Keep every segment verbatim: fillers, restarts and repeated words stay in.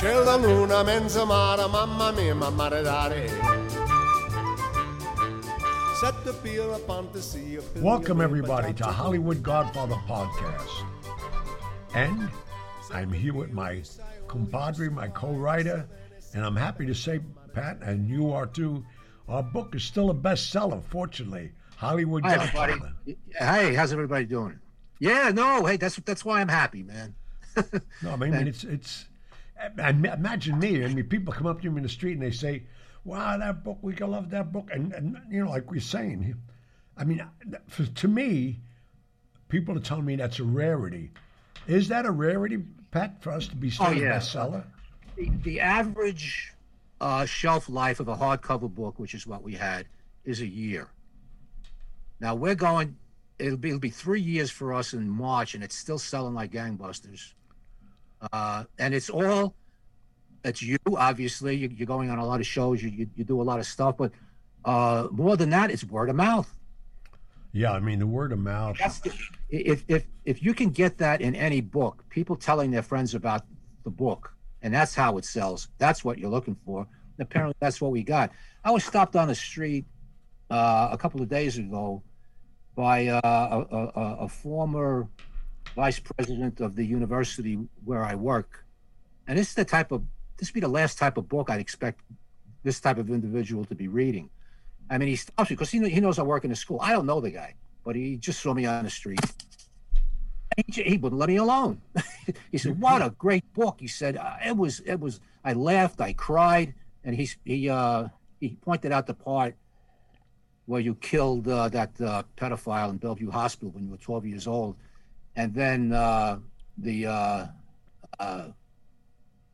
C'è la luna mezza amara, mamma mia, m'amare dare. Welcome, everybody, to Hollywood Godfather Podcast. And I'm here with my compadre, my co-writer, and I'm happy to say, Pat, and you are too, our book is still a bestseller, fortunately. Hollywood Hi, Godfather. Everybody. Hey, how's everybody doing? Yeah, no, hey, that's that's why I'm happy, man. No, I mean, man. it's, it's, imagine me, I mean, people come up to me in the street and they say, wow, that book, we can love that book. And, and, you know, like we're saying, I mean, for, to me, people are telling me that's a rarity. Is that a rarity, Pat, for us to be still oh, yeah. a bestseller? The, the average uh, shelf life of a hardcover book, which is what we had, is a year. Now, we're going, it'll be, it'll be three years for us in March, and it's still selling like gangbusters. Uh, and it's all... That's you, obviously. You're going on a lot of shows. You you, you do a lot of stuff, but uh, more than that, it's word of mouth. Yeah, I mean the word of mouth. That's the, if if if you can get that in any book, people telling their friends about the book, and that's how it sells. That's what you're looking for. And apparently, that's what we got. I was stopped on the street uh, a couple of days ago by uh, a, a, a former vice president of the university where I work, and this is the type of This would be the last type of book I'd expect this type of individual to be reading. I mean, he stops me because he, he knows I work in a school. I don't know the guy, but he just saw me on the street. He, he wouldn't let me alone. He said, "What a great book!" He said, uh, "It was, it was." I laughed, I cried, and he he uh, he pointed out the part where you killed uh, that uh, pedophile in Bellevue Hospital when you were twelve years old, and then uh, the. Uh, uh,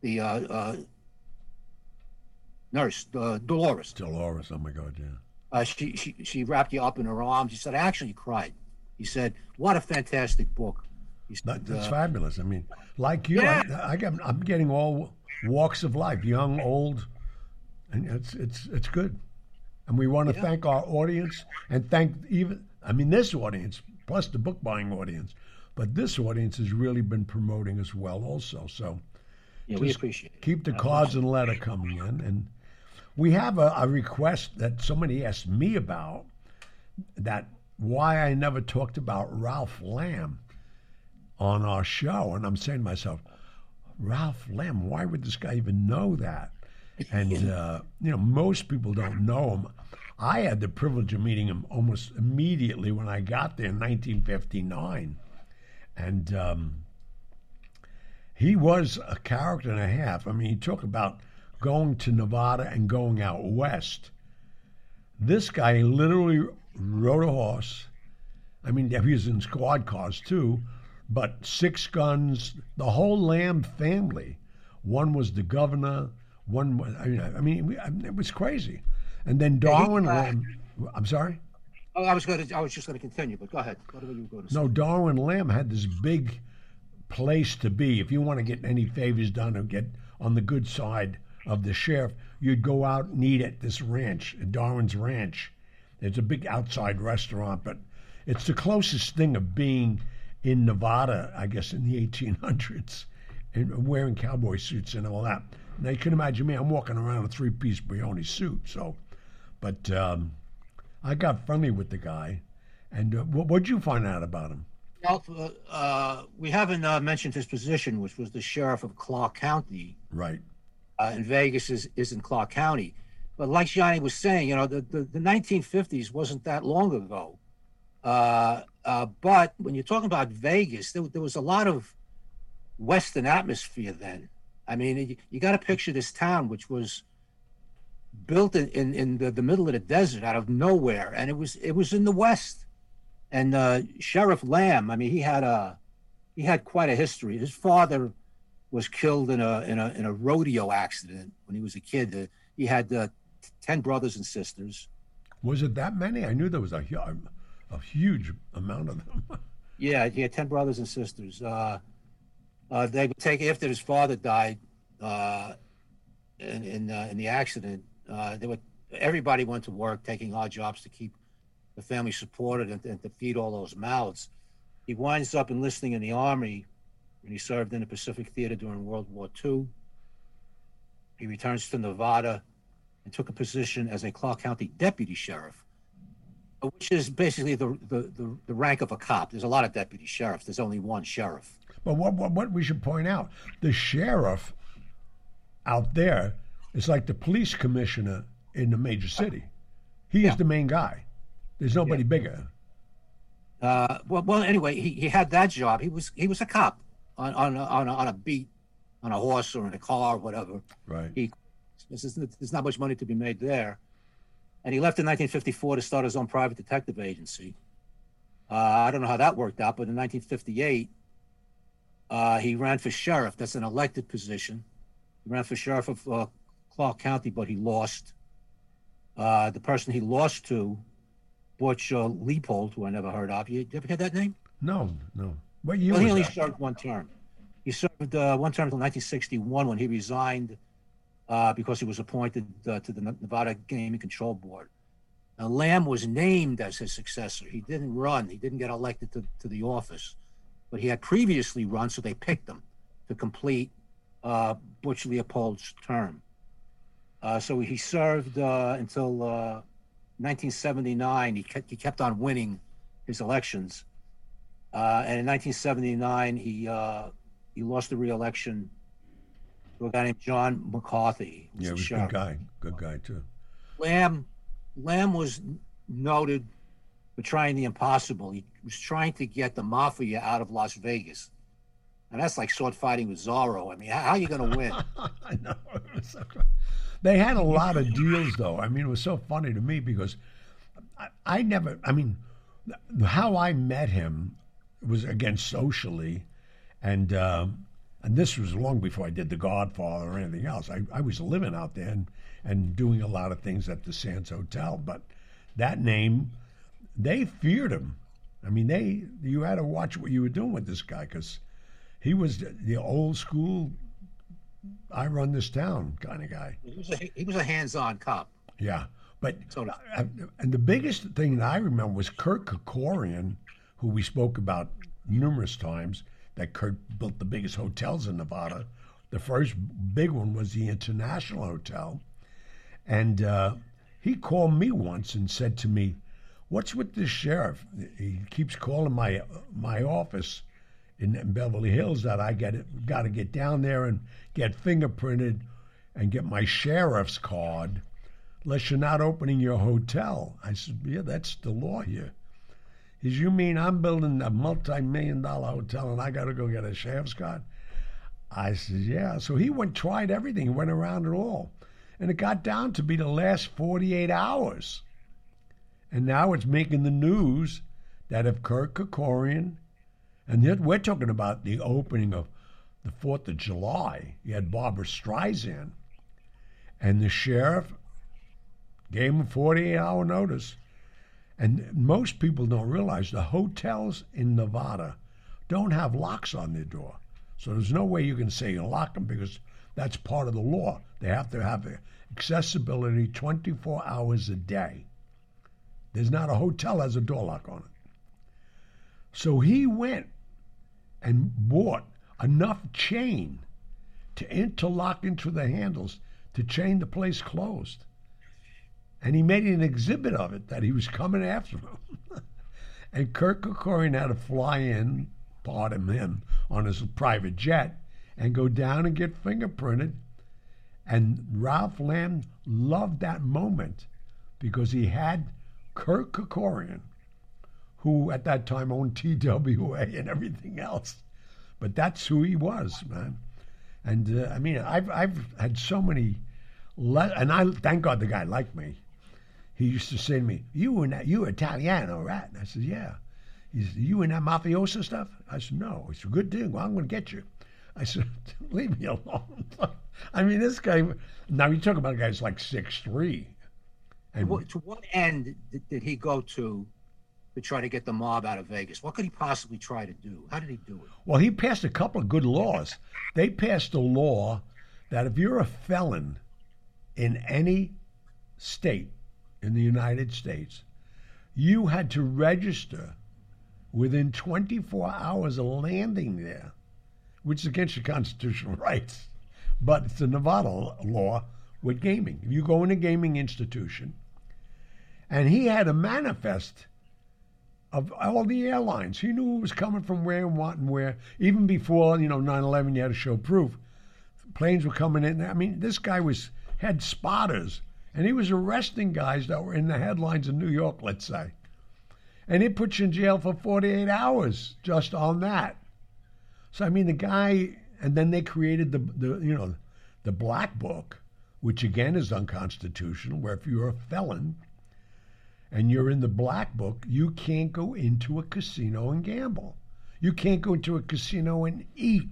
The uh, uh, nurse, uh, Dolores. Dolores, oh my God, yeah. Uh, she, she she wrapped you up in her arms. He said, I actually cried. He said, what a fantastic book. He said, That's uh, fabulous. I mean, like you, yeah. I, I, I'm, I'm getting all walks of life, young, old, and it's it's it's good. And we want to yeah. thank our audience and thank even, I mean, this audience, plus the book buying audience, but this audience has really been promoting us well also, so. Yeah, we appreciate it. Keep the cards and letter coming in. And we have a, a request that somebody asked me about, that why I never talked about Ralph Lamb on our show. And I'm saying to myself, Ralph Lamb, why would this guy even know that? And, uh, you know, most people don't know him. I had the privilege of meeting him almost immediately when I got there in nineteen fifty-nine. And... Um, He was a character and a half. I mean, he talked about going to Nevada and going out west. This guy literally rode a horse. I mean, he was in squad cars too, but six guns, the whole Lamb family. One was the governor, one was, I mean, I mean it was crazy. And then Darwin yeah, he, uh, Lamb, I'm sorry? Oh, I was going to, I was just going to continue, but go ahead. What were you going to say? No, Darwin Lamb had this big place to be. If you want to get any favors done or get on the good side of the sheriff, you'd go out and eat at this ranch, at Darwin's Ranch. It's a big outside restaurant, but it's the closest thing of being in Nevada, I guess, in the eighteen hundreds, and wearing cowboy suits and all that. Now you can imagine me, I'm walking around in a three-piece Brioni suit, so, but um, I got friendly with the guy, and uh, what, what'd you find out about him? Well, uh, we haven't uh, mentioned his position, which was the sheriff of Clark County. Right. Uh, and Vegas is, is in Clark County. But like Johnny was saying, you know, the, the, the nineteen fifties wasn't that long ago. Uh, uh, but when you're talking about Vegas, there, there was a lot of Western atmosphere then. I mean, you, you got to picture this town, which was built in, in, in the, the middle of the desert out of nowhere. And it was it was in the West. And uh, Sheriff Lamb, I mean, he had a he had quite a history. His father was killed in a in a in a rodeo accident when he was a kid. He had uh, t- ten brothers and sisters. Was it that many? I knew there was a a huge amount of them. Yeah, he had ten brothers and sisters. Uh, uh, they would take after his father died uh, in in, uh, in the accident. Uh, they would everybody went to work, taking odd jobs to keep the family supported and, and to feed all those mouths. He winds up enlisting in the Army when he served in the Pacific Theater during World War Two. He returns to Nevada and took a position as a Clark County deputy sheriff, which is basically the, the, the, the rank of a cop. There's a lot of deputy sheriffs. There's only one sheriff. But what, what, what we should point out, the sheriff out there is like the police commissioner in the major city. He yeah. is the main guy. There's nobody yeah. bigger. Uh, well, well, anyway, he, he had that job. He was he was a cop on on on a, on a beat, on a horse or in a car or whatever. Right. He, there's not much money to be made there, and he left in nineteen fifty-four to start his own private detective agency. Uh, I don't know how that worked out, but in nineteen fifty-eight, uh, he ran for sheriff. That's an elected position. He ran for sheriff of uh, Clark County, but he lost. Uh, the person he lost to, Butch uh, Leopold, who I never heard of. You ever heard that name? No, no. What year well, he only that? served one term. He served uh, one term until nineteen sixty-one when he resigned uh, because he was appointed uh, to the Nevada Gaming Control Board. Now, Lamb was named as his successor. He didn't run. He didn't get elected to, to the office. But he had previously run, so they picked him to complete uh, Butch Leopold's term. Uh, so he served uh, until... Uh, nineteen seventy-nine, he kept, he kept on winning his elections. Uh, and in nineteen seventy-nine, he uh, he lost the re-election to a guy named John McCarthy. Yeah, he was a good guy. Good guy, too. Lamb, Lamb was noted for trying the impossible. He was trying to get the mafia out of Las Vegas. And that's like sword fighting with Zorro. I mean, how, how are you going to win? I know. They had a lot of deals, though. I mean, it was so funny to me because I, I never, I mean, how I met him was, again, socially. And um, and this was long before I did The Godfather or anything else. I, I was living out there and, and doing a lot of things at the Sands Hotel. But that name, they feared him. I mean, they you had to watch what you were doing with this guy because he was the, the old school I run this town kind of guy. He was a, he was a hands-on cop. Yeah, but so I, and the biggest thing that I remember was Kirk Kerkorian, who we spoke about numerous times. That Kirk built the biggest hotels in Nevada. The first big one was the International Hotel, and uh, he called me once and said to me, "What's with this sheriff? He keeps calling my my office." In Beverly Hills, that I get it, got to get down there and get fingerprinted and get my sheriff's card, unless you're not opening your hotel. I said, yeah, that's the law here. He said, you mean I'm building a multi-million dollar hotel and I got to go get a sheriff's card? I said, yeah. So he went, tried everything, he went around it all. And it got down to be the last forty-eight hours. And now it's making the news that if Kirk Kerkorian, and yet we're talking about the opening of the fourth of July. You had Barbara Streisand, and the sheriff gave him a forty-eight hour notice. And most people don't realize the hotels in Nevada don't have locks on their door. So there's no way you can say you lock them because that's part of the law. They have to have accessibility twenty-four hours a day. There's not a hotel that has a door lock on it. So he went and bought enough chain to interlock into the handles to chain the place closed. And he made an exhibit of it that he was coming after him. And Kirk Kerkorian had to fly in, pardon him, on his private jet and go down and get fingerprinted. And Ralph Lamb loved that moment because he had Kirk Kerkorian, who at that time owned T W A and everything else. But that's who he was, man. And uh, I mean, I've I've had so many, le- and I thank God the guy liked me. He used to say to me, you were, you were Italiano, right? And I said, yeah. He said, you in that mafiosa stuff? I said, no. It's a good thing. Well, I'm going to get you. I said, leave me alone. I mean, this guy, now you're talking about a guy who's like six three. And well, to what end did he go to to try to get the mob out of Vegas? What could he possibly try to do? How did he do it? Well, he passed a couple of good laws. They passed a law that if you're a felon in any state in the United States, you had to register within twenty-four hours of landing there, which is against your constitutional rights. but it's the Nevada law with gaming. You go in a gaming institution, and he had a manifest of all the airlines. He knew it was coming from where and what and where. Even before, you know, nine eleven, you had to show proof. Planes were coming in. I mean, this guy was had spotters, and he was arresting guys that were in the headlines in New York, let's say. And it puts you in jail for forty-eight hours just on that. So, I mean, the guy, and then they created the, the you know, the black book, which again is unconstitutional, where if you're a felon and you're in the black book, you can't go into a casino and gamble. You can't go into a casino and eat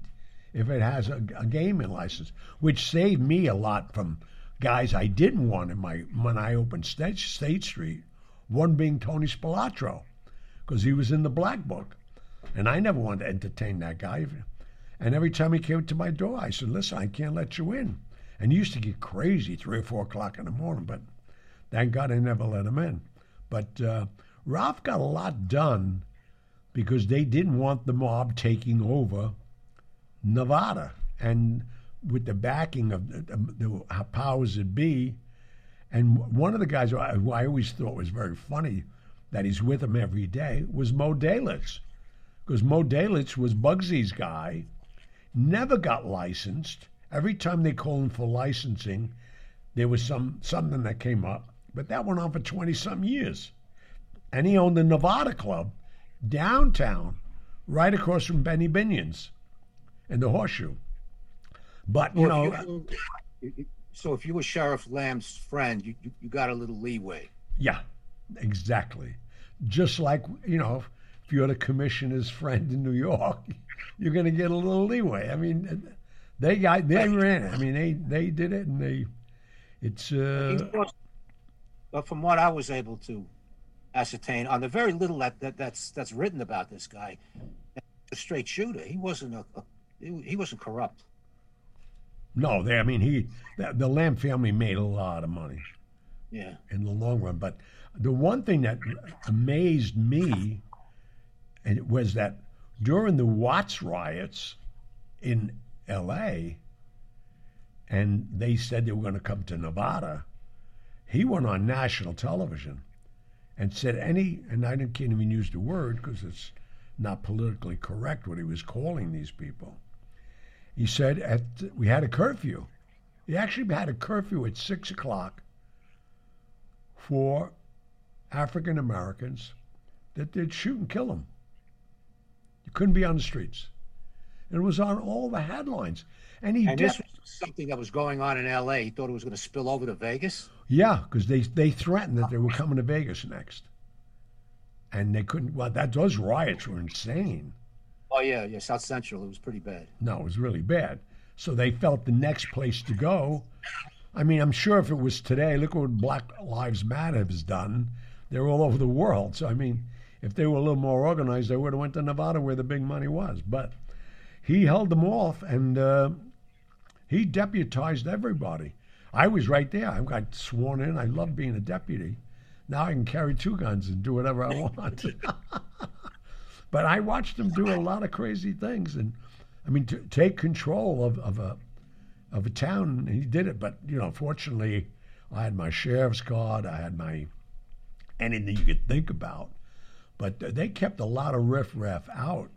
if it has a, a gaming license, which saved me a lot from guys I didn't want in my, when I opened State, State Street, one being Tony Spilotro, because he was in the black book. And I never wanted to entertain that guy. And every time he came to my door, I said, listen, I can't let you in. And he used to get crazy three or four o'clock in the morning, but thank God I never let him in. But uh, Ralph got a lot done because they didn't want the mob taking over Nevada. And with the backing of the, the powers that be, and one of the guys who I, who I always thought was very funny, that he's with him every day, was Mo Dalitz. Because Mo Dalitz was Bugsy's guy, never got licensed. Every time they called him for licensing, there was some something that came up. But that went on for twenty-some years. And he owned the Nevada Club downtown, right across from Benny Binion's in the Horseshoe. But, you well, know... If you, so if you were Sheriff Lamb's friend, you, you, you got a little leeway. Yeah, exactly. Just like, you know, if you're the commissioner's friend in New York, you're going to get a little leeway. I mean... They got, they ran it. I mean, they, they did it, and they, it's. Uh... But from what I was able to ascertain, on the very little that, that that's that's written about this guy, a straight shooter. He wasn't a, a he wasn't corrupt. No, they. I mean, he the, the Lamb family made a lot of money. Yeah. In the long run, but the one thing that amazed me, and it was that during the Watts riots, in L A, and they said they were going to come to Nevada, he went on national television and said any, and I can't even use the word because it's not politically correct what he was calling these people. He said at we had a curfew. He actually had a curfew at six o'clock for African Americans that they'd shoot and kill them. You couldn't be on the streets. It was on all the headlines. And he and did. This was something that was going on in L A. He thought it was going to spill over to Vegas? Yeah, because they, they threatened that they were coming to Vegas next. And they couldn't. Well, that those riots were insane. Oh, yeah, yeah. South Central, it was pretty bad. No, it was really bad. So they felt the next place to go. I mean, I'm sure if it was today, look what Black Lives Matter has done. They're all over the world. So, I mean, if they were a little more organized, they would have went to Nevada where the big money was. But... he held them off, and uh, he deputized everybody. I was right there. I got sworn in. I love being a deputy. Now I can carry two guns and do whatever I want. But I watched him do a lot of crazy things, and I mean, to take control of, of a of a town. He did it, but you know, fortunately, I had my sheriff's card. I had my anything you could think about. But they kept a lot of riffraff out.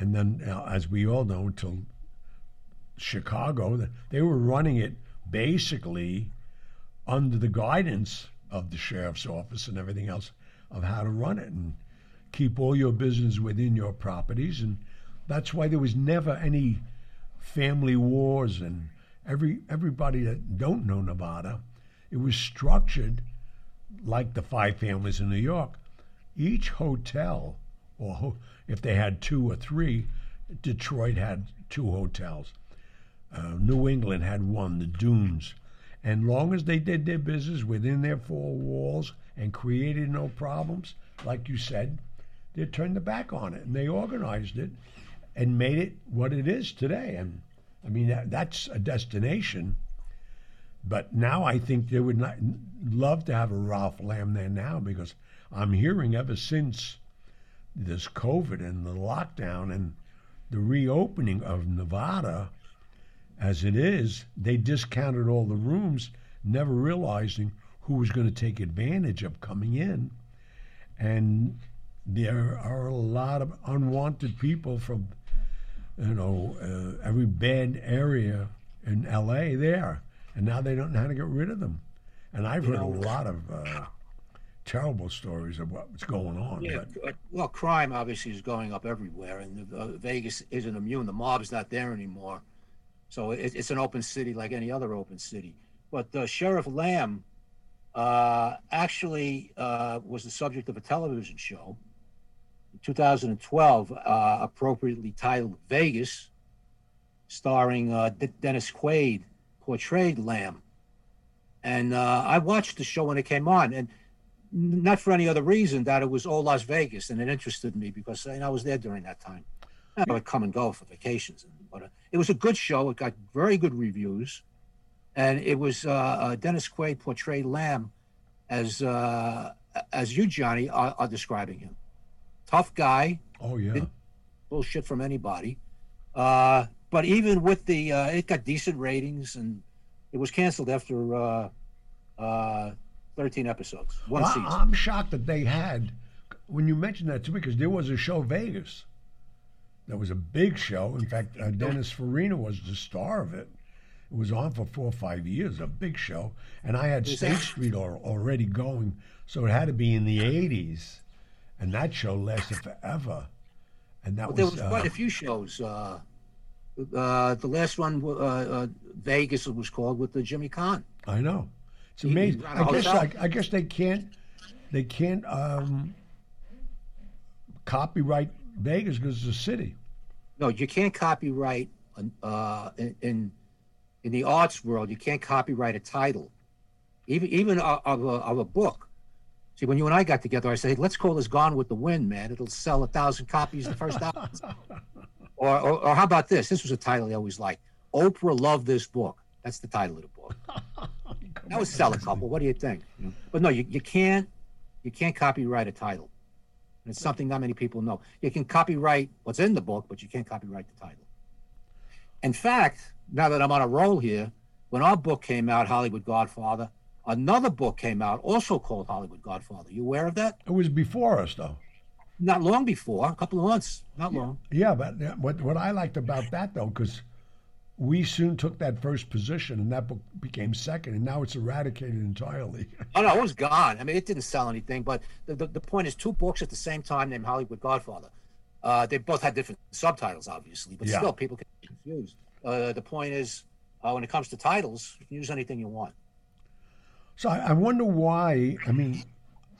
And then, uh, as we all know, until Chicago, they were running it basically under the guidance of the sheriff's office and everything else of how to run it and keep all your business within your properties. And that's why there was never any family wars. And every everybody that don't know Nevada, it was structured like the five families in New York. Each hotel... or if they had two or three, Detroit had two hotels. Uh, New England had one, the Dunes. And long as they did their business within their four walls and created no problems, like you said, they turned their back on it. And they organized it and made it what it is today. And I mean, that, that's a destination. But now I think they would not love to have a Ralph Lamb there now, because I'm hearing ever since this COVID and the lockdown and the reopening of Nevada, As it is, they discounted all the rooms, never realizing who was going to take advantage of coming in. And there are a lot of unwanted people from, you know, uh, every bad area in L A there. And now they don't know how to get rid of them. And I've heard a lot of uh, terrible stories of what's going on. Yeah, but. Well, crime obviously is going up everywhere, and uh, Vegas isn't immune. The mob's not there anymore. So it, it's an open city like any other open city. But uh, Sheriff Lamb uh, actually uh, was the subject of a television show in two thousand twelve, uh, appropriately titled Vegas, starring uh, D- Dennis Quaid, portrayed Lamb. And uh, I watched the show when it came on, and not for any other reason that it was all Las Vegas, and it interested me because and I was there during that time. I would come and go for vacations. But it was a good show. It got very good reviews. And it was uh, uh, Dennis Quaid portrayed Lamb as uh, as you, Johnny, are, are describing him. Tough guy. Oh, yeah. Didn't bullshit from anybody. Uh, but even with the, uh, it got decent ratings, and it was canceled after uh, uh, thirteen episodes, one well, season. I'm shocked that they had, when you mentioned that to me, because there was a show, Vegas. That was a big show. In fact, uh, Dennis Farina was the star of it. It was on for four or five years, a big show. And I had State Street or, already going, so it had to be in the eighties. And that show lasted forever. And that well, was, there was uh, quite a few shows. Uh, uh, the last one, uh, uh, Vegas, it was called, with the Jimmy Kahn. I know. It's amazing. I guess, I, I guess they can't, they can't um, copyright Vegas because it's a city. No, you can't copyright uh, in in the arts world. You can't copyright a title, even even of a of a book. See, when you and I got together, I said, hey, "Let's call this Gone with the Wind, man. It'll sell a thousand copies the first hour." or, or or how about this? This was a title I always liked. Oprah loved this book. That's the title of the book. That would sell a couple. What do you think? Mm-hmm. But no, you, you can't you can't copyright a title. It's something not many people know. You can copyright what's in the book, but you can't copyright the title. In fact, now that I'm on a roll here, when our book came out, Hollywood Godfather, another book came out also called Hollywood Godfather. You aware of that? It was before us, though. Not long before, a couple of months, not yeah. long. Yeah, but what, what I liked about that, though, because we soon took that first position, and that book became second, and now it's eradicated entirely. Oh, no, it was gone. I mean, it didn't sell anything, but the, the, the point is two books at the same time named Hollywood Godfather. Uh, they both had different subtitles, obviously, but yeah. still, people can get confused. Uh, the point is, uh, when it comes to titles, you can use anything you want. So I, I wonder why, I mean,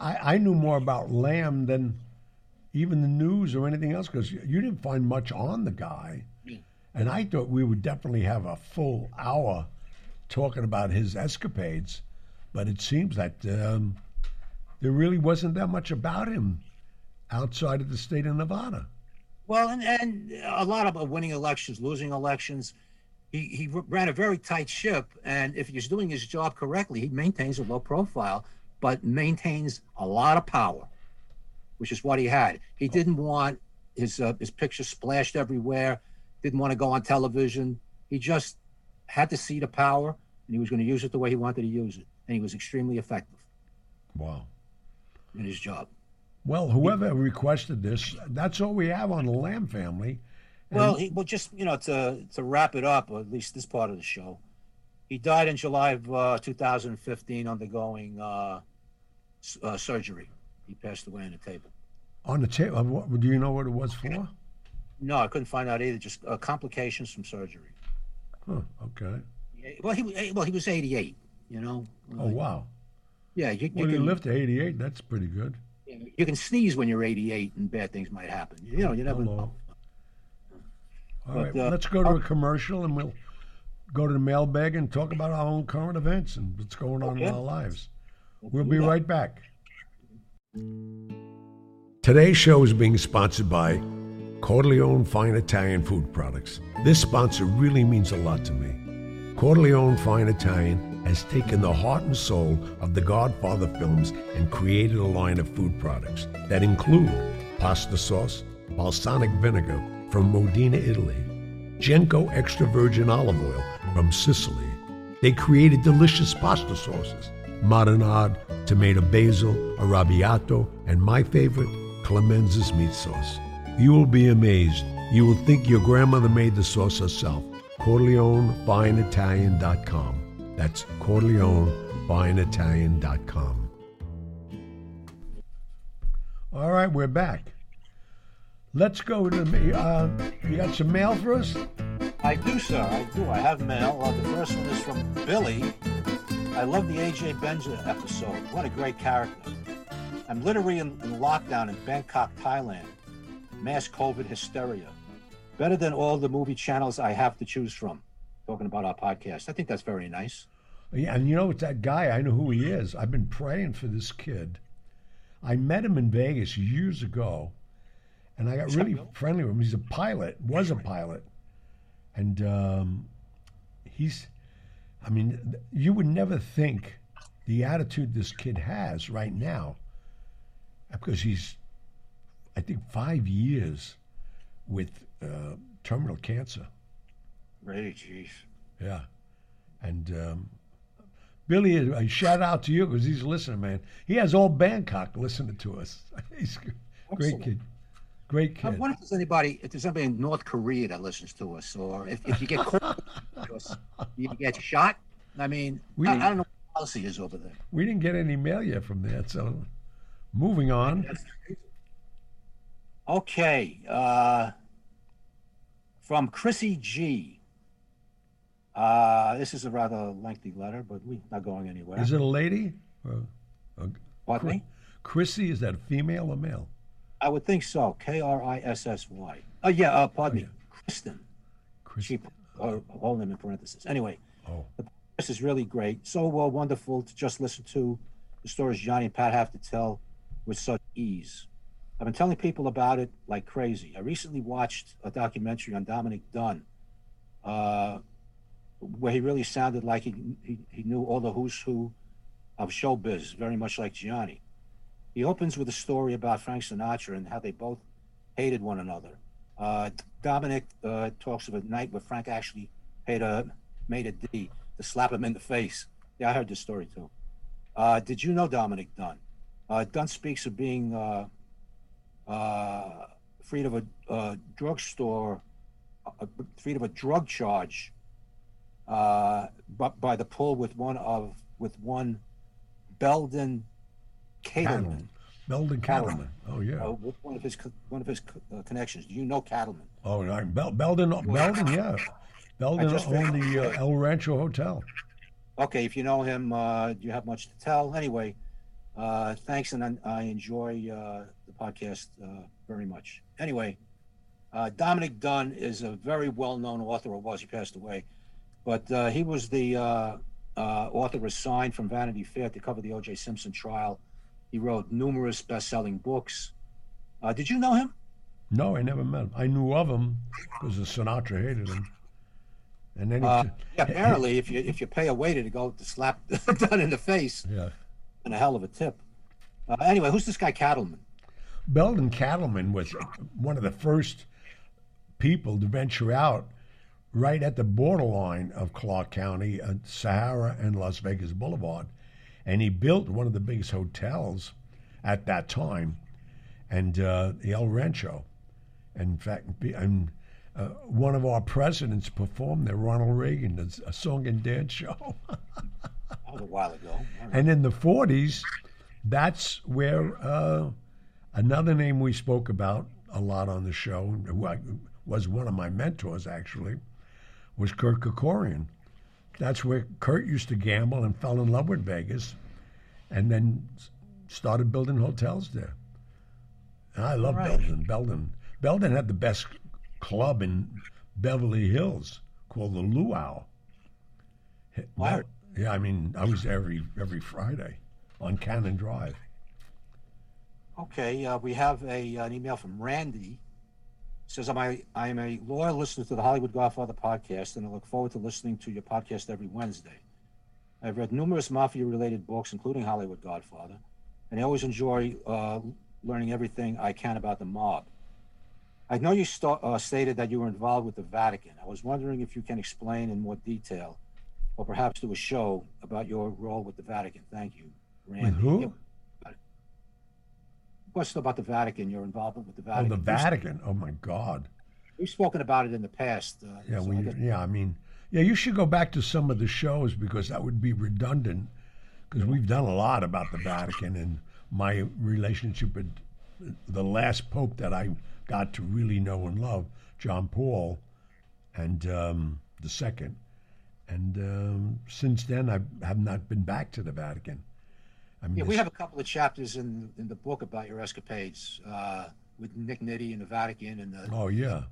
I, I knew more about Lamb than even the news or anything else, because you didn't find much on the guy. And I thought we would definitely have a full hour talking about his escapades, but it seems that um, there really wasn't that much about him outside of the state of Nevada. Well, and, and a lot of winning elections, losing elections. He, he ran a very tight ship, and if he's doing his job correctly, he maintains a low profile, but maintains a lot of power, which is what he had. He didn't want his, uh, his picture splashed everywhere. Didn't want to go on television. He just had to see the power, and he was going to use it the way he wanted to use it. And he was extremely effective. Wow. In his job. Well, whoever he, requested this, that's all we have on the Lamb family. And well, he, well, just, you know, to to wrap it up, or at least this part of the show, he died in July of uh, two thousand fifteen undergoing uh, uh, surgery. He passed away on the table. On the table? Do you know what it was for? No, I couldn't find out either. Just uh, complications from surgery. Huh. Okay. Well, he well he was eighty-eight. You know. Oh like, wow. Yeah. You, well, you can, he lived to eighty-eight. That's pretty good. You can sneeze when you're eighty-eight, and bad things might happen. You know, you never Hello. know. All but, right. Well, uh, let's go to a commercial, and we'll go to the mailbag and talk about our own current events and what's going on okay. in our lives. We'll be right back. Today's show is being sponsored by Corleone Fine Italian Food Products. This sponsor really means a lot to me. Corleone Fine Italian has taken the heart and soul of the Godfather films and created a line of food products that include pasta sauce, balsamic vinegar from Modena, Italy, Genco extra virgin olive oil from Sicily. They created delicious pasta sauces, marinade, tomato basil, arrabbiato, and my favorite, Clemenza's meat sauce. You will be amazed. You will think your grandmother made the sauce herself. Corleone Fine Italian dot com. That's Corleone Fine Italian dot com. All right, we're back. Let's go to me. Uh, you got some mail for us? I do, sir. I do. I have mail. Uh, the first one is from Billy. I love the A J. Benja episode. What a great character. I'm literally in, in lockdown in Bangkok, Thailand. Mass COVID hysteria. Better than all the movie channels I have to choose from. Talking about our podcast. I think that's very nice. Yeah, and you know, it's that guy. I know who he is. I've been praying for this kid. I met him in Vegas years ago, and I got really friendly with him. He's a pilot, was a pilot. And um, he's, I mean, you would never think the attitude this kid has right now, because he's, I think, five years with uh, terminal cancer. Really, geez. Yeah. And um, Billy, a shout out to you because he's listening, man. He has all Bangkok listening to us. He's a great Excellent. kid. Great kid. I wonder if there's anybody, if there's somebody in North Korea that listens to us, or if, if you get caught, you get shot. I mean, I, I don't know what policy is over there. We didn't get any mail yet from that, so moving on. Okay, uh, from Chrissy G. Uh, this is a rather lengthy letter, but we're not going anywhere. Is it a lady? Or, or, Pardon Chr- me? Chrissy, is that a female or male? I would think so. K R I S S Y. Oh, yeah, uh, pardon oh, yeah. me. Kristen. Kristen. She, or, I'll name in parentheses. Anyway, oh. The podcast is really great. So uh, wonderful to just listen to the stories Johnny and Pat have to tell with such ease. I've been telling people about it like crazy. I recently watched a documentary on Dominic Dunn, uh, where he really sounded like he, he he knew all the who's who of showbiz, very much like Gianni. He opens with a story about Frank Sinatra and how they both hated one another. Uh, Dominic uh, talks of a night where Frank actually paid a, made a D to slap him in the face. Yeah, I heard this story too. Uh, did you know Dominic Dunn? Uh, Dunn speaks of being... Uh, Uh, freed of a uh, drugstore, uh, freed of a drug charge, uh, but by the pull with one of with one Belden Cattleman. Belden Cattleman. Oh yeah. Uh, one of his one of his uh, connections. Do you know Cattleman? Oh, Bel- Belden. Belden. Yeah. Belden owned the uh, El Rancho Hotel. Okay, if you know him, uh, do you have much to tell? Anyway. Uh, thanks, and I, I enjoy uh, the podcast uh, very much. Anyway, uh, Dominic Dunn is a very well-known author, or was, he passed away, but uh, he was the uh, uh, author assigned from Vanity Fair to cover the O J. Simpson trial. He wrote numerous best-selling books. Uh, did you know him? No, I never met him. I knew of him because Sinatra hated him. And then he uh, t- yeah, apparently, if you if you pay a waiter to go to slap Dunn in the face. Yeah. And a hell of a tip. Uh, anyway, who's this guy Cattleman? Belden Cattleman was one of the first people to venture out right at the borderline of Clark County, uh, Sahara and Las Vegas Boulevard. And he built one of the biggest hotels at that time, and uh, the El Rancho. And in fact, and, uh, one of our presidents performed there, Ronald Reagan, a song and dance show. A while ago. And in the forties, that's where uh, another name we spoke about a lot on the show, who was one of my mentors actually, was Kirk Kerkorian. That's where Kurt used to gamble and fell in love with Vegas and then started building hotels there. And I love right. Belden. Belden. Belden had the best club in Beverly Hills called the Luau. Wow. Yeah, I mean, I was every every Friday on Cannon Drive. Okay, uh, we have a an email from Randy. It says, I'm a, I'm a loyal listener to the Hollywood Godfather podcast, and I look forward to listening to your podcast every Wednesday. I've read numerous mafia-related books, including Hollywood Godfather, and I always enjoy uh, learning everything I can about the mob. I know you st uh, stated that you were involved with the Vatican. I was wondering if you can explain in more detail, or perhaps do a show about your role with the Vatican. Thank you, Randy. With who? Yeah. Question about the Vatican, your involvement with the Vatican. Oh, the Vatican. Oh, my God. We've spoken about it in the past. Uh, yeah, so we, I guess... yeah, I mean, yeah, you should go back to some of the shows because that would be redundant because we've done a lot about the Vatican and my relationship with the last Pope that I got to really know and love, John Paul and um, the second. And um, since then, I have not been back to the Vatican. I mean, yeah, we have a couple of chapters in, in the book about your escapades uh, with Nick Nitti and the Vatican and the oh yeah,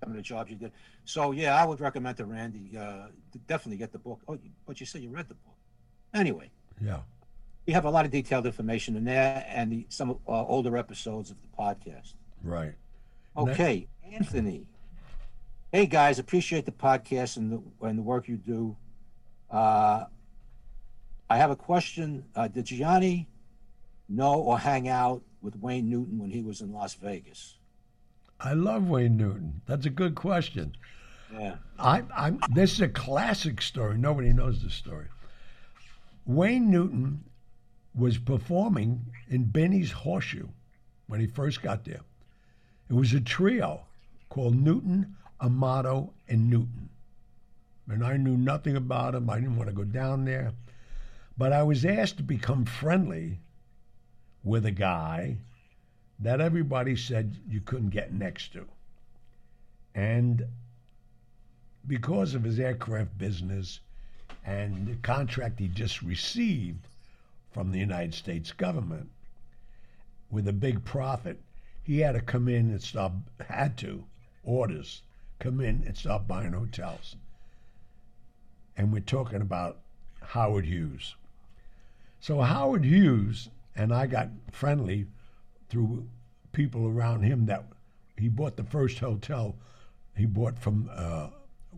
some of the jobs you did. So yeah, I would recommend to Randy uh, to definitely get the book. Oh, but you said you read the book anyway. Yeah, we have a lot of detailed information in there and the, some uh, older episodes of the podcast. Right. Okay, that... Anthony. Hey guys, appreciate the podcast and the and the work you do. Uh, I have a question. Uh, did Gianni know or hang out with Wayne Newton when he was in Las Vegas? I love Wayne Newton. That's a good question. Yeah. I, I'm. This is a classic story. Nobody knows this story. Wayne Newton was performing in Benny's Horseshoe when he first got there. It was a trio called Newton, Amato, and Newton. And I knew nothing about him. I didn't want to go down there. But I was asked to become friendly with a guy that everybody said you couldn't get next to. And because of his aircraft business and the contract he just received from the United States government with a big profit, he had to come in and stop, had to, orders, come in and start buying hotels. And we're talking about Howard Hughes. So Howard Hughes and I got friendly through people around him that he bought the first hotel he bought from uh,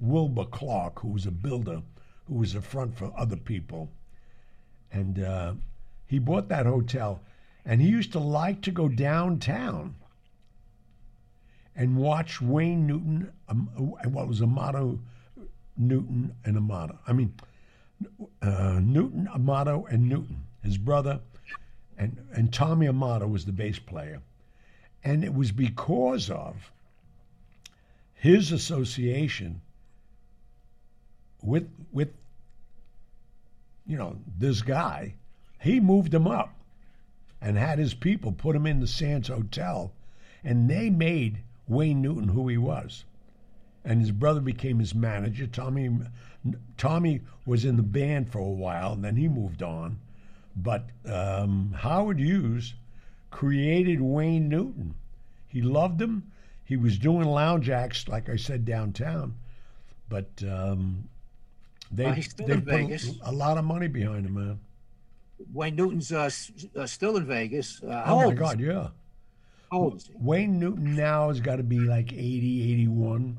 Wilbur Clark, who was a builder, who was a front for other people. And uh, he bought that hotel and he used to like to go downtown and watch Wayne Newton, um, what was Amato, Newton and Amato. I mean, uh, Newton, Amato, and Newton, his brother, and, and Tommy Amato was the bass player. And it was because of his association with, with you know, this guy, he moved him up and had his people put him in the Sands Hotel, and they made Wayne Newton who he was. And his brother became his manager. Tommy Tommy was in the band for a while, and then he moved on. But um, Howard Hughes created Wayne Newton. He loved him. He was doing lounge acts, like I said, downtown. But um, they, uh, he's still they in put Vegas. A lot of money behind him, man. Wayne Newton's uh, uh, still in Vegas. Uh, oh, my God, yeah. Wayne Newton now has got to be like eighty, eighty-one.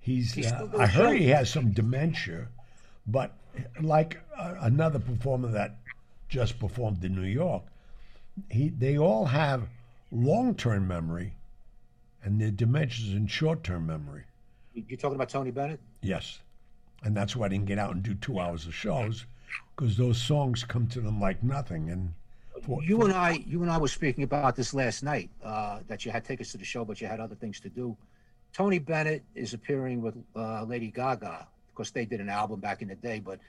He's, He's uh, I heard he has some dementia, but like uh, another performer that just performed in New York, he they all have long-term memory, and their dementia is in short-term memory. You're talking about Tony Bennett? Yes, and that's why I didn't get out and do two hours of shows, because those songs come to them like nothing, and... For, you for, and I, you and I were speaking about this last night. Uh, that you had tickets to the show, but you had other things to do. Tony Bennett is appearing with uh, Lady Gaga because they did an album back in the day. But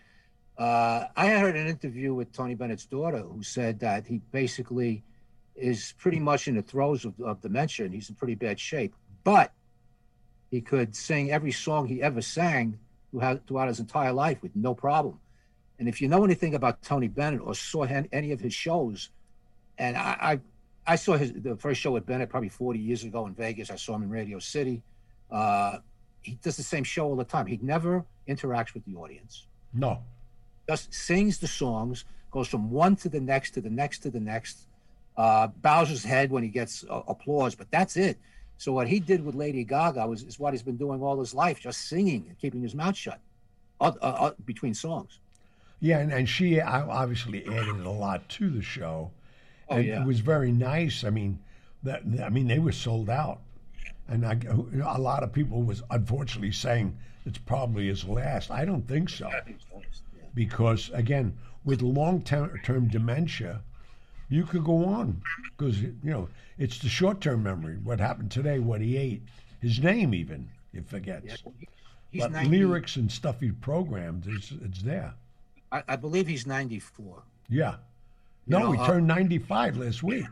uh, I heard an interview with Tony Bennett's daughter, who said that he basically is pretty much in the throes of, of dementia, and he's in pretty bad shape. But he could sing every song he ever sang throughout, throughout his entire life with no problem. And if you know anything about Tony Bennett or saw any of his shows, and I, I, I saw his the first show with Bennett probably forty years ago in Vegas. I saw him in Radio City. Uh, he does the same show all the time. He never interacts with the audience. No. Just sings the songs, goes from one to the next, to the next, to the next, uh, bows his head when he gets uh, applause, but that's it. So what he did with Lady Gaga was, is what he's been doing all his life, just singing and keeping his mouth shut uh, uh, between songs. Yeah, and, and she obviously added a lot to the show. Oh, and yeah. It was very nice. I mean, that I mean, they were sold out. And I, a lot of people was unfortunately saying it's probably his last. I don't think so. Because, again, with long-term dementia, you could go on. Because, you know, it's the short-term memory, what happened today, what he ate, his name even, it forgets. Yeah. But lyrics and stuff he programmed, it's, it's there. I, I believe he's ninety-four. Yeah. No, you know, he uh, turned ninety-five last week,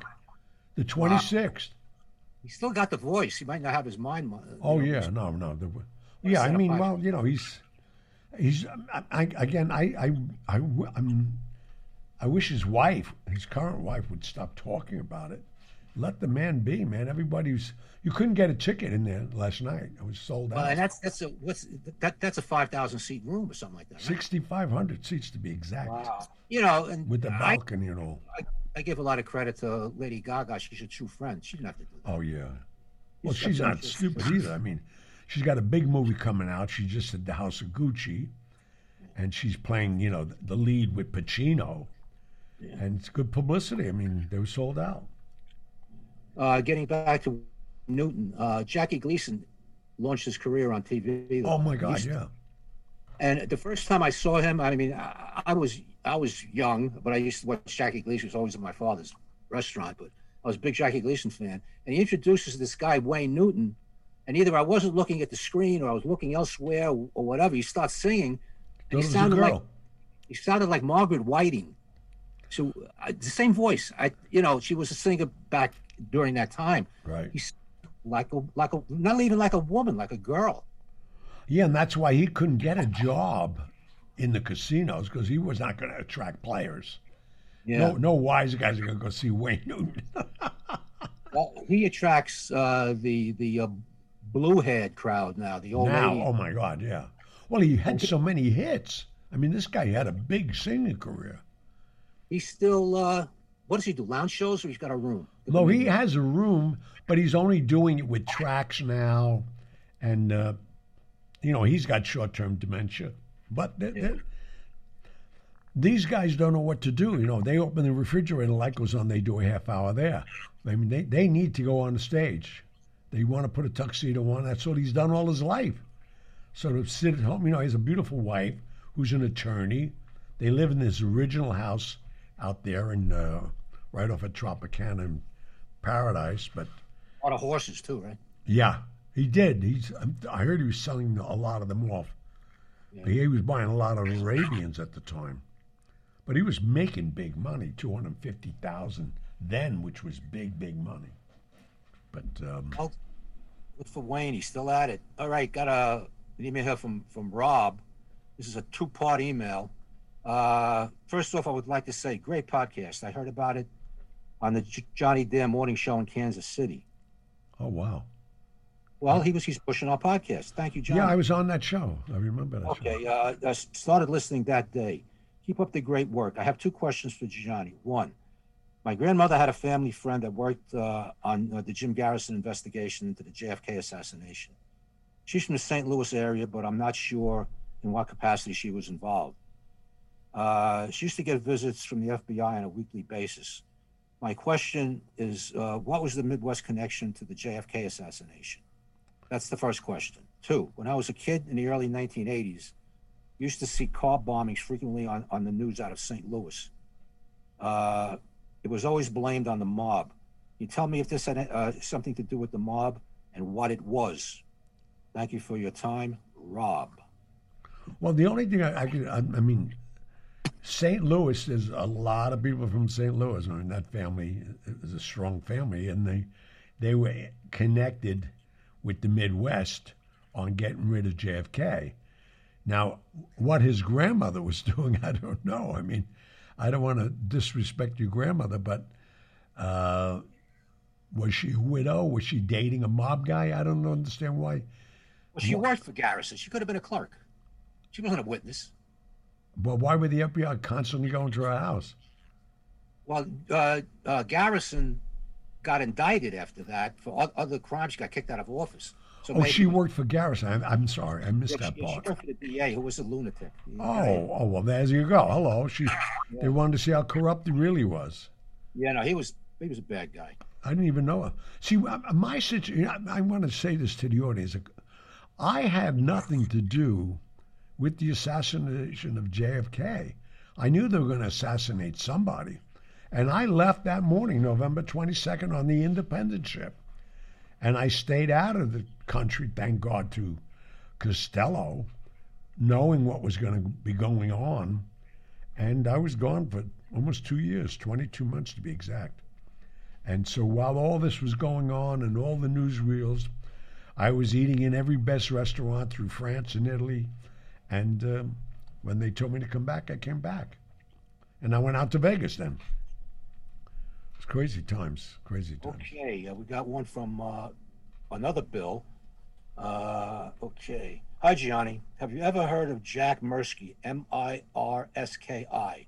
the twenty-sixth. Wow. He still got the voice. He might not have his mind. Oh, know, yeah. No, no. The, yeah, I mean, well, you know, he's... He's I, I, again. I I I I'm, I wish his wife, his current wife, would stop talking about it. Let the man be, man. Everybody's you couldn't get a ticket in there last night. It was sold out. Well, and that's that's a what's that that's a five thousand seat room or something like that. Right? Sixty five hundred seats to be exact. Wow. You know, and with the balcony and all. I, I give a lot of credit to Lady Gaga. She's a true friend. She didn't have to do that. Oh yeah. Well, she's, she's not stupid either. I mean. She's got a big movie coming out. She just did The House of Gucci, and she's playing, you know, the lead with Pacino, yeah. And it's good publicity. I mean, they were sold out. Uh, getting back to Newton, uh, Jackie Gleason launched his career on T V. Oh my God, yeah! And the first time I saw him, I mean, I, I was I was young, but I used to watch Jackie Gleason. It was always at my father's restaurant, but I was a big Jackie Gleason fan. And he introduces this guy Wayne Newton. And either I wasn't looking at the screen or I was looking elsewhere or, or whatever. He starts singing. And he sounded like he sounded like Margaret Whiting. So uh, the same voice. I, you know, she was a singer back during that time. Right. He's like a, like a, not even like a woman, like a girl. Yeah, and that's why he couldn't get a job in the casinos because he was not going to attract players. Yeah. No, no wise guys are going to go see Wayne Newton. Well, he attracts uh, the the. Uh, blue-haired crowd now, the old now, lady. Oh, my God, yeah. Well, he had so many hits. I mean, this guy had a big singing career. He's still, uh, what does he do, lounge shows, or he's got a room? No, he has a room, but he's only doing it with tracks now. And, uh, you know, he's got short-term dementia. But they're, yeah. they're, these guys don't know what to do. You know, they open the refrigerator, light goes on, they do a half hour there. I mean, they, they need to go on the stage. They want to put a tuxedo on. That's what he's done all his life. So to sit at home, you know, he has a beautiful wife who's an attorney. They live in this original house out there in uh, right off of Tropicana in Paradise. But a lot of horses too, right? Yeah, he did. He's. I heard he was selling a lot of them off. Yeah. He was buying a lot of Arabians at the time. But he was making big money, two hundred fifty thousand dollars then, which was big, big money. But um, oh, good for Wayne. He's still at it. All right, got a, an email here from, from Rob. This is a two-part email. Uh, first off, I would like to say, great podcast. I heard about it on the J Johnny Dare morning show in Kansas City. Oh, wow. Well, he was he's pushing our podcast. Thank you, Johnny. Yeah, I was on that show. I remember that okay, show. Okay, uh, I started listening that day. Keep up the great work. I have two questions for Johnny. One. My grandmother had a family friend that worked uh, on uh, the Jim Garrison investigation into the J F K assassination. She's from the Saint Louis area, but I'm not sure in what capacity she was involved. Uh, she used to get visits from the F B I on a weekly basis. My question is, uh, what was the Midwest connection to the J F K assassination? That's the first question. Two, when I was a kid in the early nineteen eighties, I used to see car bombings frequently on, on the news out of Saint Louis. Uh, It was always blamed on the mob. You tell me if this had uh, something to do with the mob and what it was. Thank you for your time, Rob. Well, the only thing I, I could, I, I mean, Saint Louis, there's a lot of people from Saint Louis. I mean, that family is a strong family, and they, they were connected with the Midwest on getting rid of J F K. Now, what his grandmother was doing, I don't know. I mean, I don't want to disrespect your grandmother, but uh, was she a widow? Was she dating a mob guy? I don't understand why. Well, she why? worked for Garrison. She could have been a clerk. She wasn't a witness. But why were the F B I constantly going to her house? Well, uh, uh, Garrison got indicted after that for other crimes. She got kicked out of office. So oh, she worked for Garrison. I'm, I'm sorry, I missed yeah, that she, part. She worked for the D A, who was a lunatic. Oh, guy. oh, well, there you go. Hello, she. Yeah. They wanted to see how corrupt he really was. Yeah, no, he was. He was a bad guy. I didn't even know her. See, my situation, I want to say this to the audience. I had nothing to do with the assassination of J F K. I knew they were going to assassinate somebody. And I left that morning, November twenty-second, on the Independence ship. And I stayed out of the country, thank God, to Costello, knowing what was going to be going on. And I was gone for almost two years, twenty-two months to be exact. And so while all this was going on and all the newsreels, I was eating in every best restaurant through France and Italy. And um, when they told me to come back, I came back. And I went out to Vegas then. It's crazy times, crazy times. Okay, uh, we got one from uh, another Bill. Uh, okay. Hi, Gianni. Have you ever heard of Jack Mirsky, M I R S K I?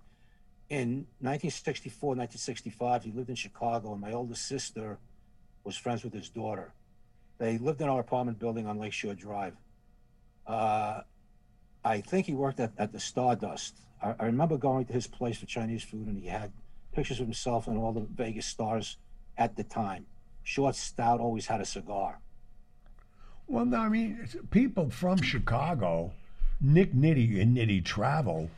In nineteen sixty-four, nineteen sixty-five, he lived in Chicago, and my older sister was friends with his daughter. They lived in our apartment building on Lakeshore Drive. Uh, I think he worked at, at the Stardust. I, I remember going to his place for Chinese food, and he had pictures of himself and all the Vegas stars at the time. Short, stout, always had a cigar. Well, no, I mean, people from Chicago, Nick Nitti and Nitti Travel,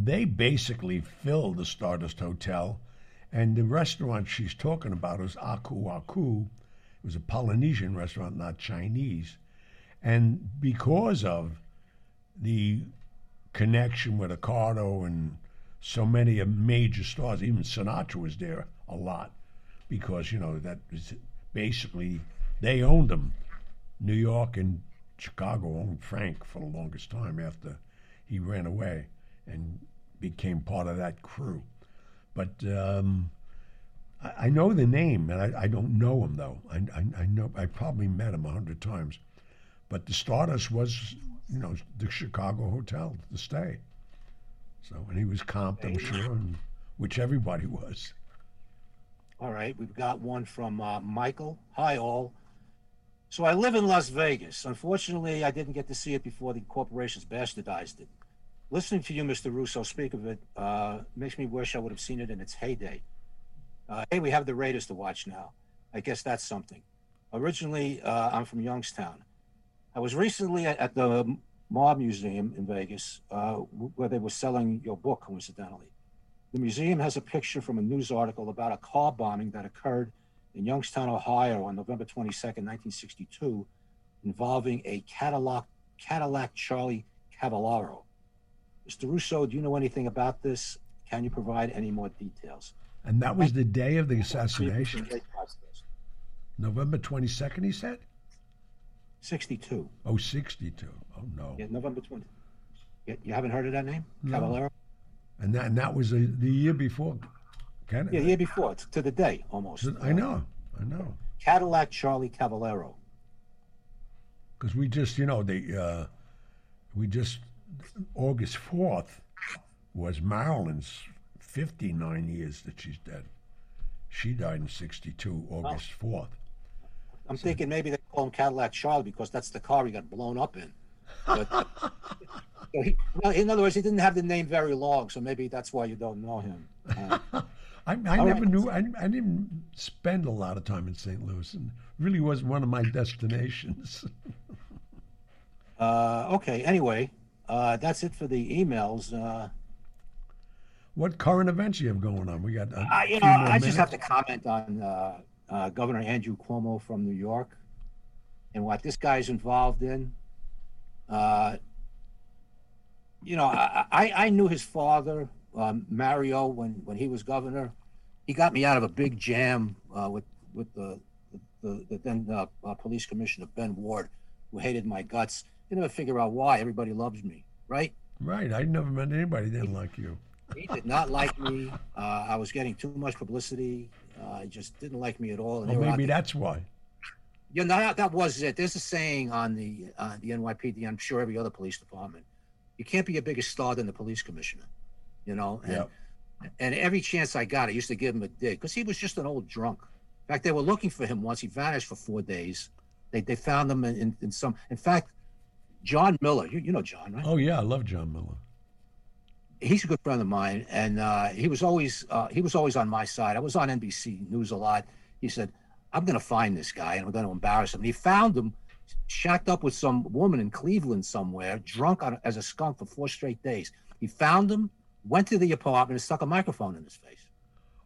they basically filled the Stardust Hotel, and the restaurant she's talking about is Aku Aku. It was a Polynesian restaurant, not Chinese. And because of the connection with Accardo and so many of major stars, even Sinatra was there a lot, because, you know, that was basically, they owned them. New York and Chicago owned Frank for the longest time after he ran away and became part of that crew. But um, I, I know the name, and I, I don't know him, though. I, I, I know I probably met him a hundred times. But the Stardust was, you know, the Chicago hotel to stay. So, and he was comped, I'm sure, and, which everybody was. All right, we've got one from uh, Michael. Hi, all. So I live in Las Vegas. Unfortunately, I didn't get to see it before the corporations bastardized it. Listening to you, Mister Russo, speak of it uh, makes me wish I would have seen it in its heyday. Uh, hey, we have the Raiders to watch now. I guess that's something. Originally, uh, I'm from Youngstown. I was recently at the Mob Museum in Vegas, uh, where they were selling your book, coincidentally. The museum has a picture from a news article about a car bombing that occurred in Youngstown, Ohio, on November twenty-second, nineteen sixty-two, involving a Cadillac, Cadillac Charlie Cavallaro. Mister Russo, do you know anything about this? Can you provide any more details? And that was the day of the assassination? November twenty-second, he said? sixty-two. Oh, sixty-two. Oh, no. Yeah, November twentieth. You haven't heard of that name? No. Cavallaro? And that, and that was a, the year before... Canada. Yeah, the year before, it's to the day, almost. I know, I know. Cadillac Charlie Cavallaro. Because we just, you know, the, uh, we just, August fourth was Marilyn's fifty-nine years that she's dead. She died in sixty-two, August fourth. I'm so, thinking maybe they call him Cadillac Charlie because that's the car he got blown up in. But, so he, well, in other words, he didn't have the name very long, so maybe that's why you don't know him. Uh, I, I never right. knew. I, I didn't spend a lot of time in Saint Louis, and really was one of my destinations. uh, okay. Anyway, uh, that's it for the emails. Uh, what current events you have going on? We got. A I, you know, I minutes. just have to comment on uh, uh, Governor Andrew Cuomo from New York, and what this guy's involved in. Uh, you know, I, I, I knew his father. Um, Mario, when, when he was governor, he got me out of a big jam uh, with with the the, the then uh, uh, police commissioner Ben Ward, who hated my guts. You never figure out why. Everybody loves me, right? Right. I never met anybody that didn't he, like you. He did not like me. Uh, I was getting too much publicity. Uh, he just didn't like me at all. And well, maybe the, that's why. Yeah, you know, that, that was it. There's a saying on the uh, the N Y P D. I'm sure every other police department. You can't be a bigger star than the police commissioner. You know, and, yep. and every chance I got, I used to give him a dig because he was just an old drunk. In fact, they were looking for him once. He vanished for four days. They they found him in, in, in some. In fact, John Miller, you, you know John, right? Oh, yeah. I love John Miller. He's a good friend of mine. And uh, he was always uh, he was always on my side. I was on N B C News a lot. He said, I'm going to find this guy and I'm going to embarrass him. And he found him shacked up with some woman in Cleveland somewhere, drunk on, as a skunk for four straight days. He found him, went to the apartment and stuck a microphone in his face.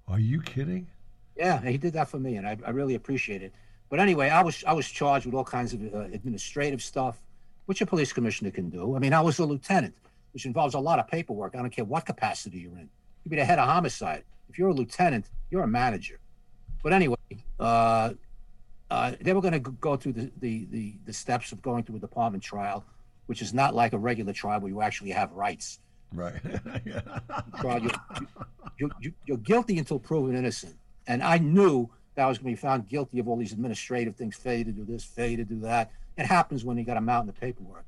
Are you kidding? Yeah, he did that for me, and I, I really appreciate it. But anyway, I was I was charged with all kinds of uh, administrative stuff, which a police commissioner can do. I mean, I was a lieutenant, which involves a lot of paperwork. I don't care what capacity you're in. You'd be the head of homicide. If you're a lieutenant, you're a manager. But anyway, uh, uh, they were going to go through the, the, the, the steps of going through a department trial, which is not like a regular trial where you actually have rights. Right. You're, you're, you're, you're guilty until proven innocent. And I knew that I was going to be found guilty of all these administrative things, failure to do this, failure to do that. It happens when you got a mountain of paperwork.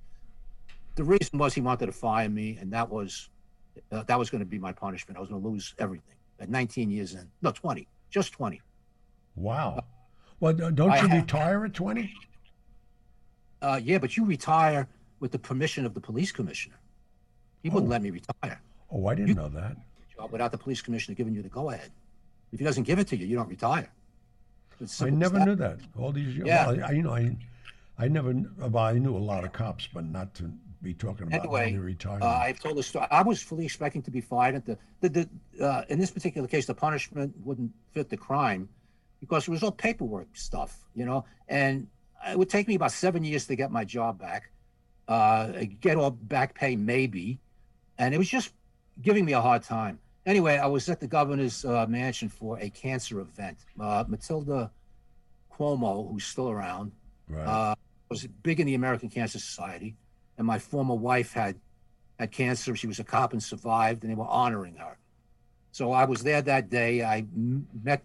The reason was he wanted to fire me, and that was uh, that was going to be my punishment. I was going to lose everything at nineteen years in. No, twenty. Just twenty. Wow. Uh, well, don't I you have, retire at twenty? Uh, yeah, but you retire with the permission of the police commissioner. He wouldn't oh. let me retire. Oh, I didn't you know that. Without the police commissioner giving you the go-ahead. If he doesn't give it to you, you don't retire. I never that. knew that. All these years, yeah. well, I, you know, I, I never. Well, I knew a lot of cops, but not to be talking about anyway, any retirement. Uh, I've told the story. I was fully expecting to be fired. At the, the, the uh, in this particular case, the punishment wouldn't fit the crime because it was all paperwork stuff, you know. And it would take me about seven years to get my job back, uh, get all back pay maybe, and it was just giving me a hard time. Anyway, I was at the governor's uh, mansion for a cancer event. Uh, Matilda Cuomo, who's still around, right. uh, was big in the American Cancer Society. And my former wife had, had cancer. She was a cop and survived, and they were honoring her. So I was there that day. I met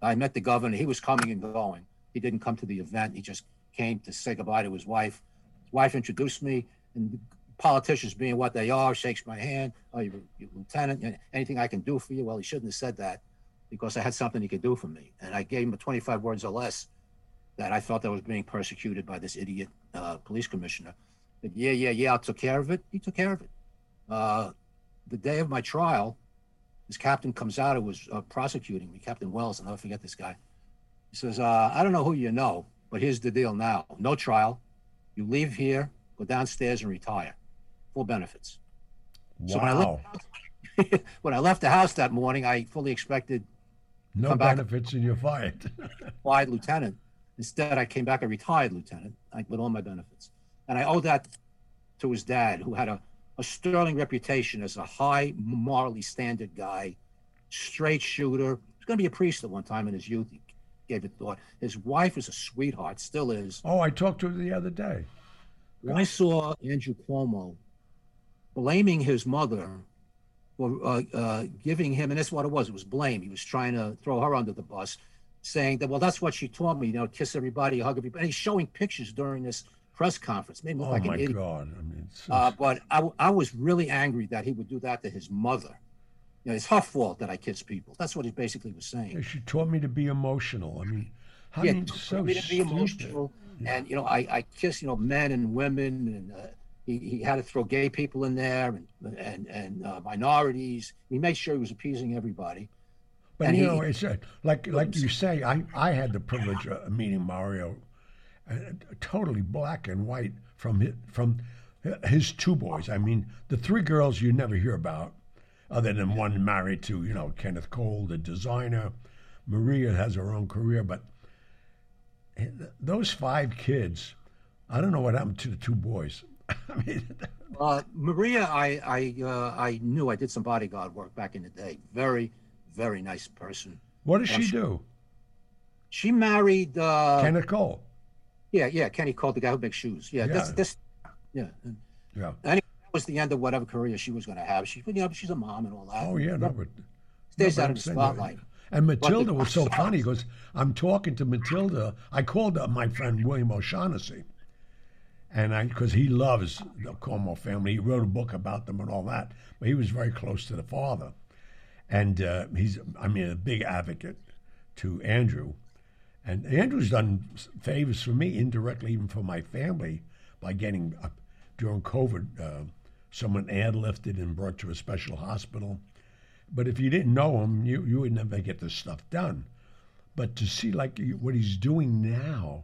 I met the governor. He was coming and going. He didn't come to the event. He just came to say goodbye to his wife. His wife introduced me, and politicians being what they are, shakes my hand. Oh, you're, you're lieutenant, anything I can do for you? Well, he shouldn't have said that because I had something he could do for me. And I gave him twenty-five words or less that I felt I was being persecuted by this idiot uh, police commissioner. But yeah, yeah, yeah, I took care of it. He took care of it. Uh, the day of my trial, this captain comes out who was uh, prosecuting me, Captain Wells, I'll never forget this guy. He says, uh, I don't know who you know, but here's the deal now. No trial. You leave here, go downstairs and retire. Full benefits. Wow. So when I left the house, when I left the house that morning, I fully expected no come benefits back, and you're fired. Fired lieutenant. Instead, I came back a retired lieutenant with all my benefits. And I owe that to his dad, who had a, a sterling reputation as a high morally standard guy, straight shooter. He was going to be a priest at one time in his youth. He gave it thought. His wife is a sweetheart, still is. Oh, I talked to her the other day. When I saw Andrew Cuomo blaming his mother for uh, uh, giving him, and that's what it was, it was blame. He was trying to throw her under the bus, saying that, well, that's what she taught me, you know, kiss everybody, hug everybody. And he's showing pictures during this press conference. Made me look oh like my an idiot. God. I mean, so... uh, but I, I was really angry that he would do that to his mother. You know, it's her fault that I kiss people. That's what he basically was saying. Yeah, she taught me to be emotional. I mean, how yeah, do you taught so me to be emotional. Yeah. And, you know, I, I kiss, you know, men and women and, uh, He, he had to throw gay people in there and and, and uh, minorities. He made sure he was appeasing everybody. But, and you he, know, it's uh, like like you say, I, I had the privilege of meeting Mario, uh, totally black and white from his, from his two boys. I mean, the three girls you never hear about, other than one married to, you know, Kenneth Cole, the designer. Maria has her own career. But those five kids, I don't know what happened to the two boys. I mean, uh, Maria, I I, uh, I knew I did some bodyguard work back in the day. Very, very nice person. What does she, she do? She married uh, Kenny Cole. Yeah, yeah, Kenny Cole, the guy who makes shoes. Yeah, yeah. This, this, yeah. yeah. Anyway, that was the end of whatever career she was going to have. She, you know, she's a mom and all that. Oh yeah, no, but stays no, out of the spotlight. That. And Matilda the, was so funny because I'm talking to Matilda. I called up my friend William O'Shaughnessy. And I, because he loves the Cuomo family, he wrote a book about them and all that. But he was very close to the father, and uh, he's, I mean, a big advocate to Andrew. And Andrew's done favors for me indirectly, even for my family, by getting uh, during COVID, uh, someone airlifted and brought to a special hospital. But if you didn't know him, you you would never get this stuff done. But to see like what he's doing now,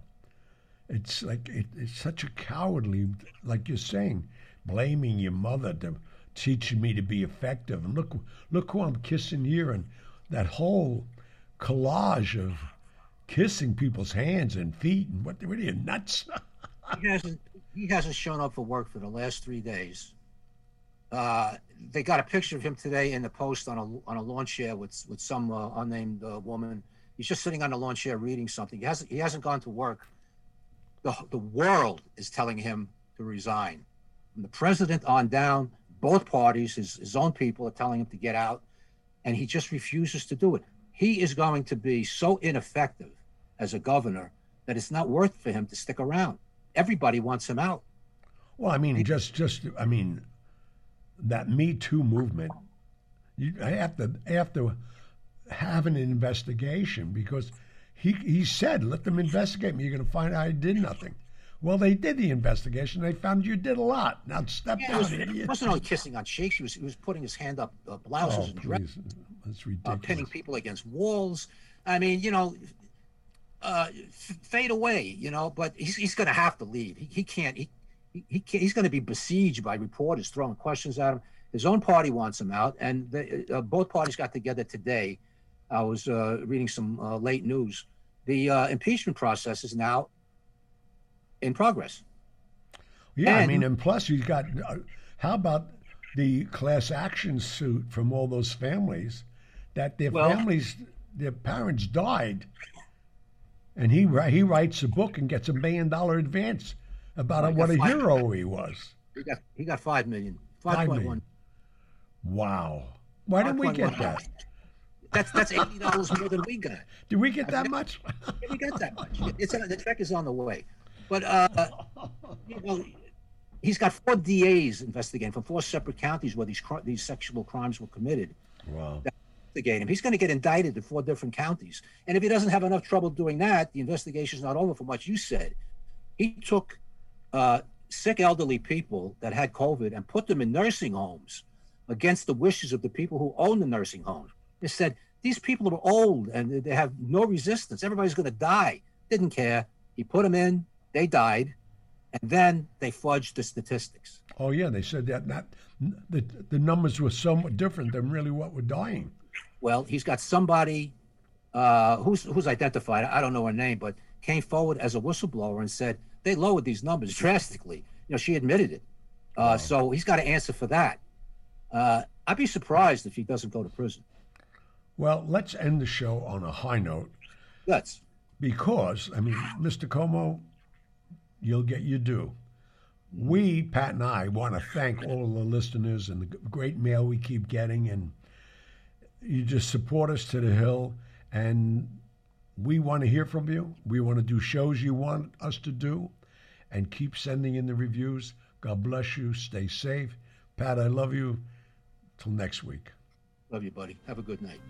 it's like it, it's such a cowardly, like you're saying, blaming your mother to teaching me to be effective. And look, look who I'm kissing here, and that whole collage of kissing people's hands and feet and what, what are you, nuts? he hasn't he hasn't shown up for work for the last three days. Uh, they got a picture of him today in the Post on a on a lawn chair with with some uh, unnamed uh, woman. He's just sitting on the lawn chair reading something. He hasn't he hasn't gone to work. The the world is telling him to resign. From the president on down, both parties, his his own people, are telling him to get out, and he just refuses to do it. He is going to be so ineffective as a governor that it's not worth for him to stick around. Everybody wants him out. Well, I mean, he, just just I mean. That Me Too movement, you have to, have to have an investigation, because he he said, let them investigate me. You're going to find out I did nothing. Well, they did the investigation. They found you did a lot. Now step yeah, down, was, idiot. It wasn't only kissing on cheeks. He was, he was putting his hand up uh, blouses oh, and dresses. That's ridiculous. Uh, pinning people against walls. I mean, you know, uh, f- fade away, you know, but he's, he's going to have to leave. He, he can't. He, He he's going to be besieged by reporters throwing questions at him. His own party wants him out, and they, uh, both parties got together today. I was uh, reading some uh, late news. The uh, impeachment process is now in progress. Yeah, and, I mean, and plus you've got. Uh, how about the class action suit from all those families that their well, families, their parents died, and he he writes a book and gets a million dollar advance. About well, a, what a five, hero he was. He got he got five million. Five point one. Wow. Why didn't we get that? That's that's eighty dollars more than we got. Did we get that much? We got that much. It's the check is on the way, but uh, you know, he's got four D As investigating from four separate counties where these these sexual crimes were committed. Wow. That investigate him. He's going to get indicted in four different counties, and if he doesn't have enough trouble doing that, the investigation's not over. From what you said, he took. Uh, sick elderly people that had COVID and put them in nursing homes against the wishes of the people who own the nursing homes. They said, these people are old and they have no resistance. Everybody's going to die. Didn't care. He put them in. They died. And then they fudged the statistics. Oh, yeah. They said that not, the, the numbers were somewhat different than really what were dying. Well, he's got somebody uh, who's, who's identified. I don't know her name, but came forward as a whistleblower and said, they lowered these numbers drastically. You know, she admitted it. Uh, wow. So he's got to answer for that. Uh, I'd be surprised if he doesn't go to prison. Well, let's end the show on a high note. Let's. Because, I mean, Mister Cuomo, you'll get your due. We, Pat and I, want to thank all of the listeners and the great mail we keep getting. And you just support us to the hill. And we want to hear from you. We want to do shows you want us to do. And keep sending in the reviews. God bless you. Stay safe. Pat, I love you. Till next week. Love you, buddy. Have a good night.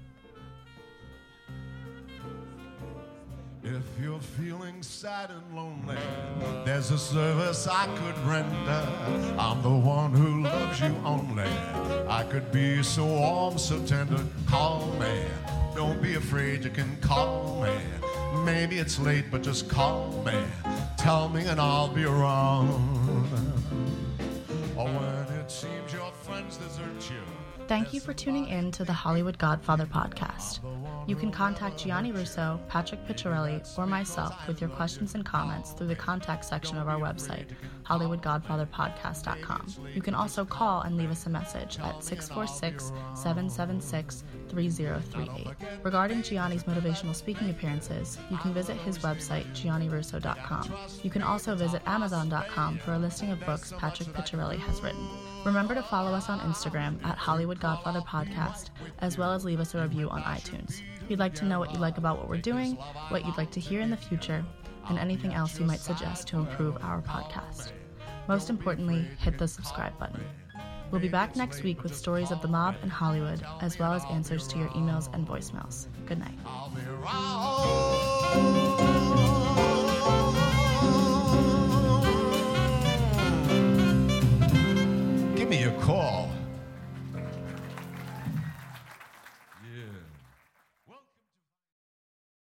If you're feeling sad and lonely, there's a service I could render. I'm the one who loves you only. I could be so warm, so tender. Call me. Don't be afraid, you can call me. Maybe it's late, but just call me. Tell me and I'll be around. Or when it seems your friends desert you. Thank you for tuning in to the Hollywood Godfather podcast. You can contact Gianni Russo, Patrick Picciarelli, or myself with your questions and comments through the contact section of our website, Hollywood Godfather Podcast dot com. You can also call and leave us a message at six four six, seven seven six, three zero three eight. Regarding Gianni's motivational speaking appearances, you can visit his website, Gianni Russo dot com. You can also visit Amazon dot com for a listing of books Patrick Picciarelli has written. Remember to follow us on Instagram at Hollywood Godfather Podcast, as well as leave us a review on iTunes. We'd like to know what you like about what we're doing, what you'd like to hear in the future, and anything else you might suggest to improve our podcast. Most importantly, hit the subscribe button. We'll be back next week with stories of the mob and Hollywood, as well as answers to your emails and voicemails. Good night.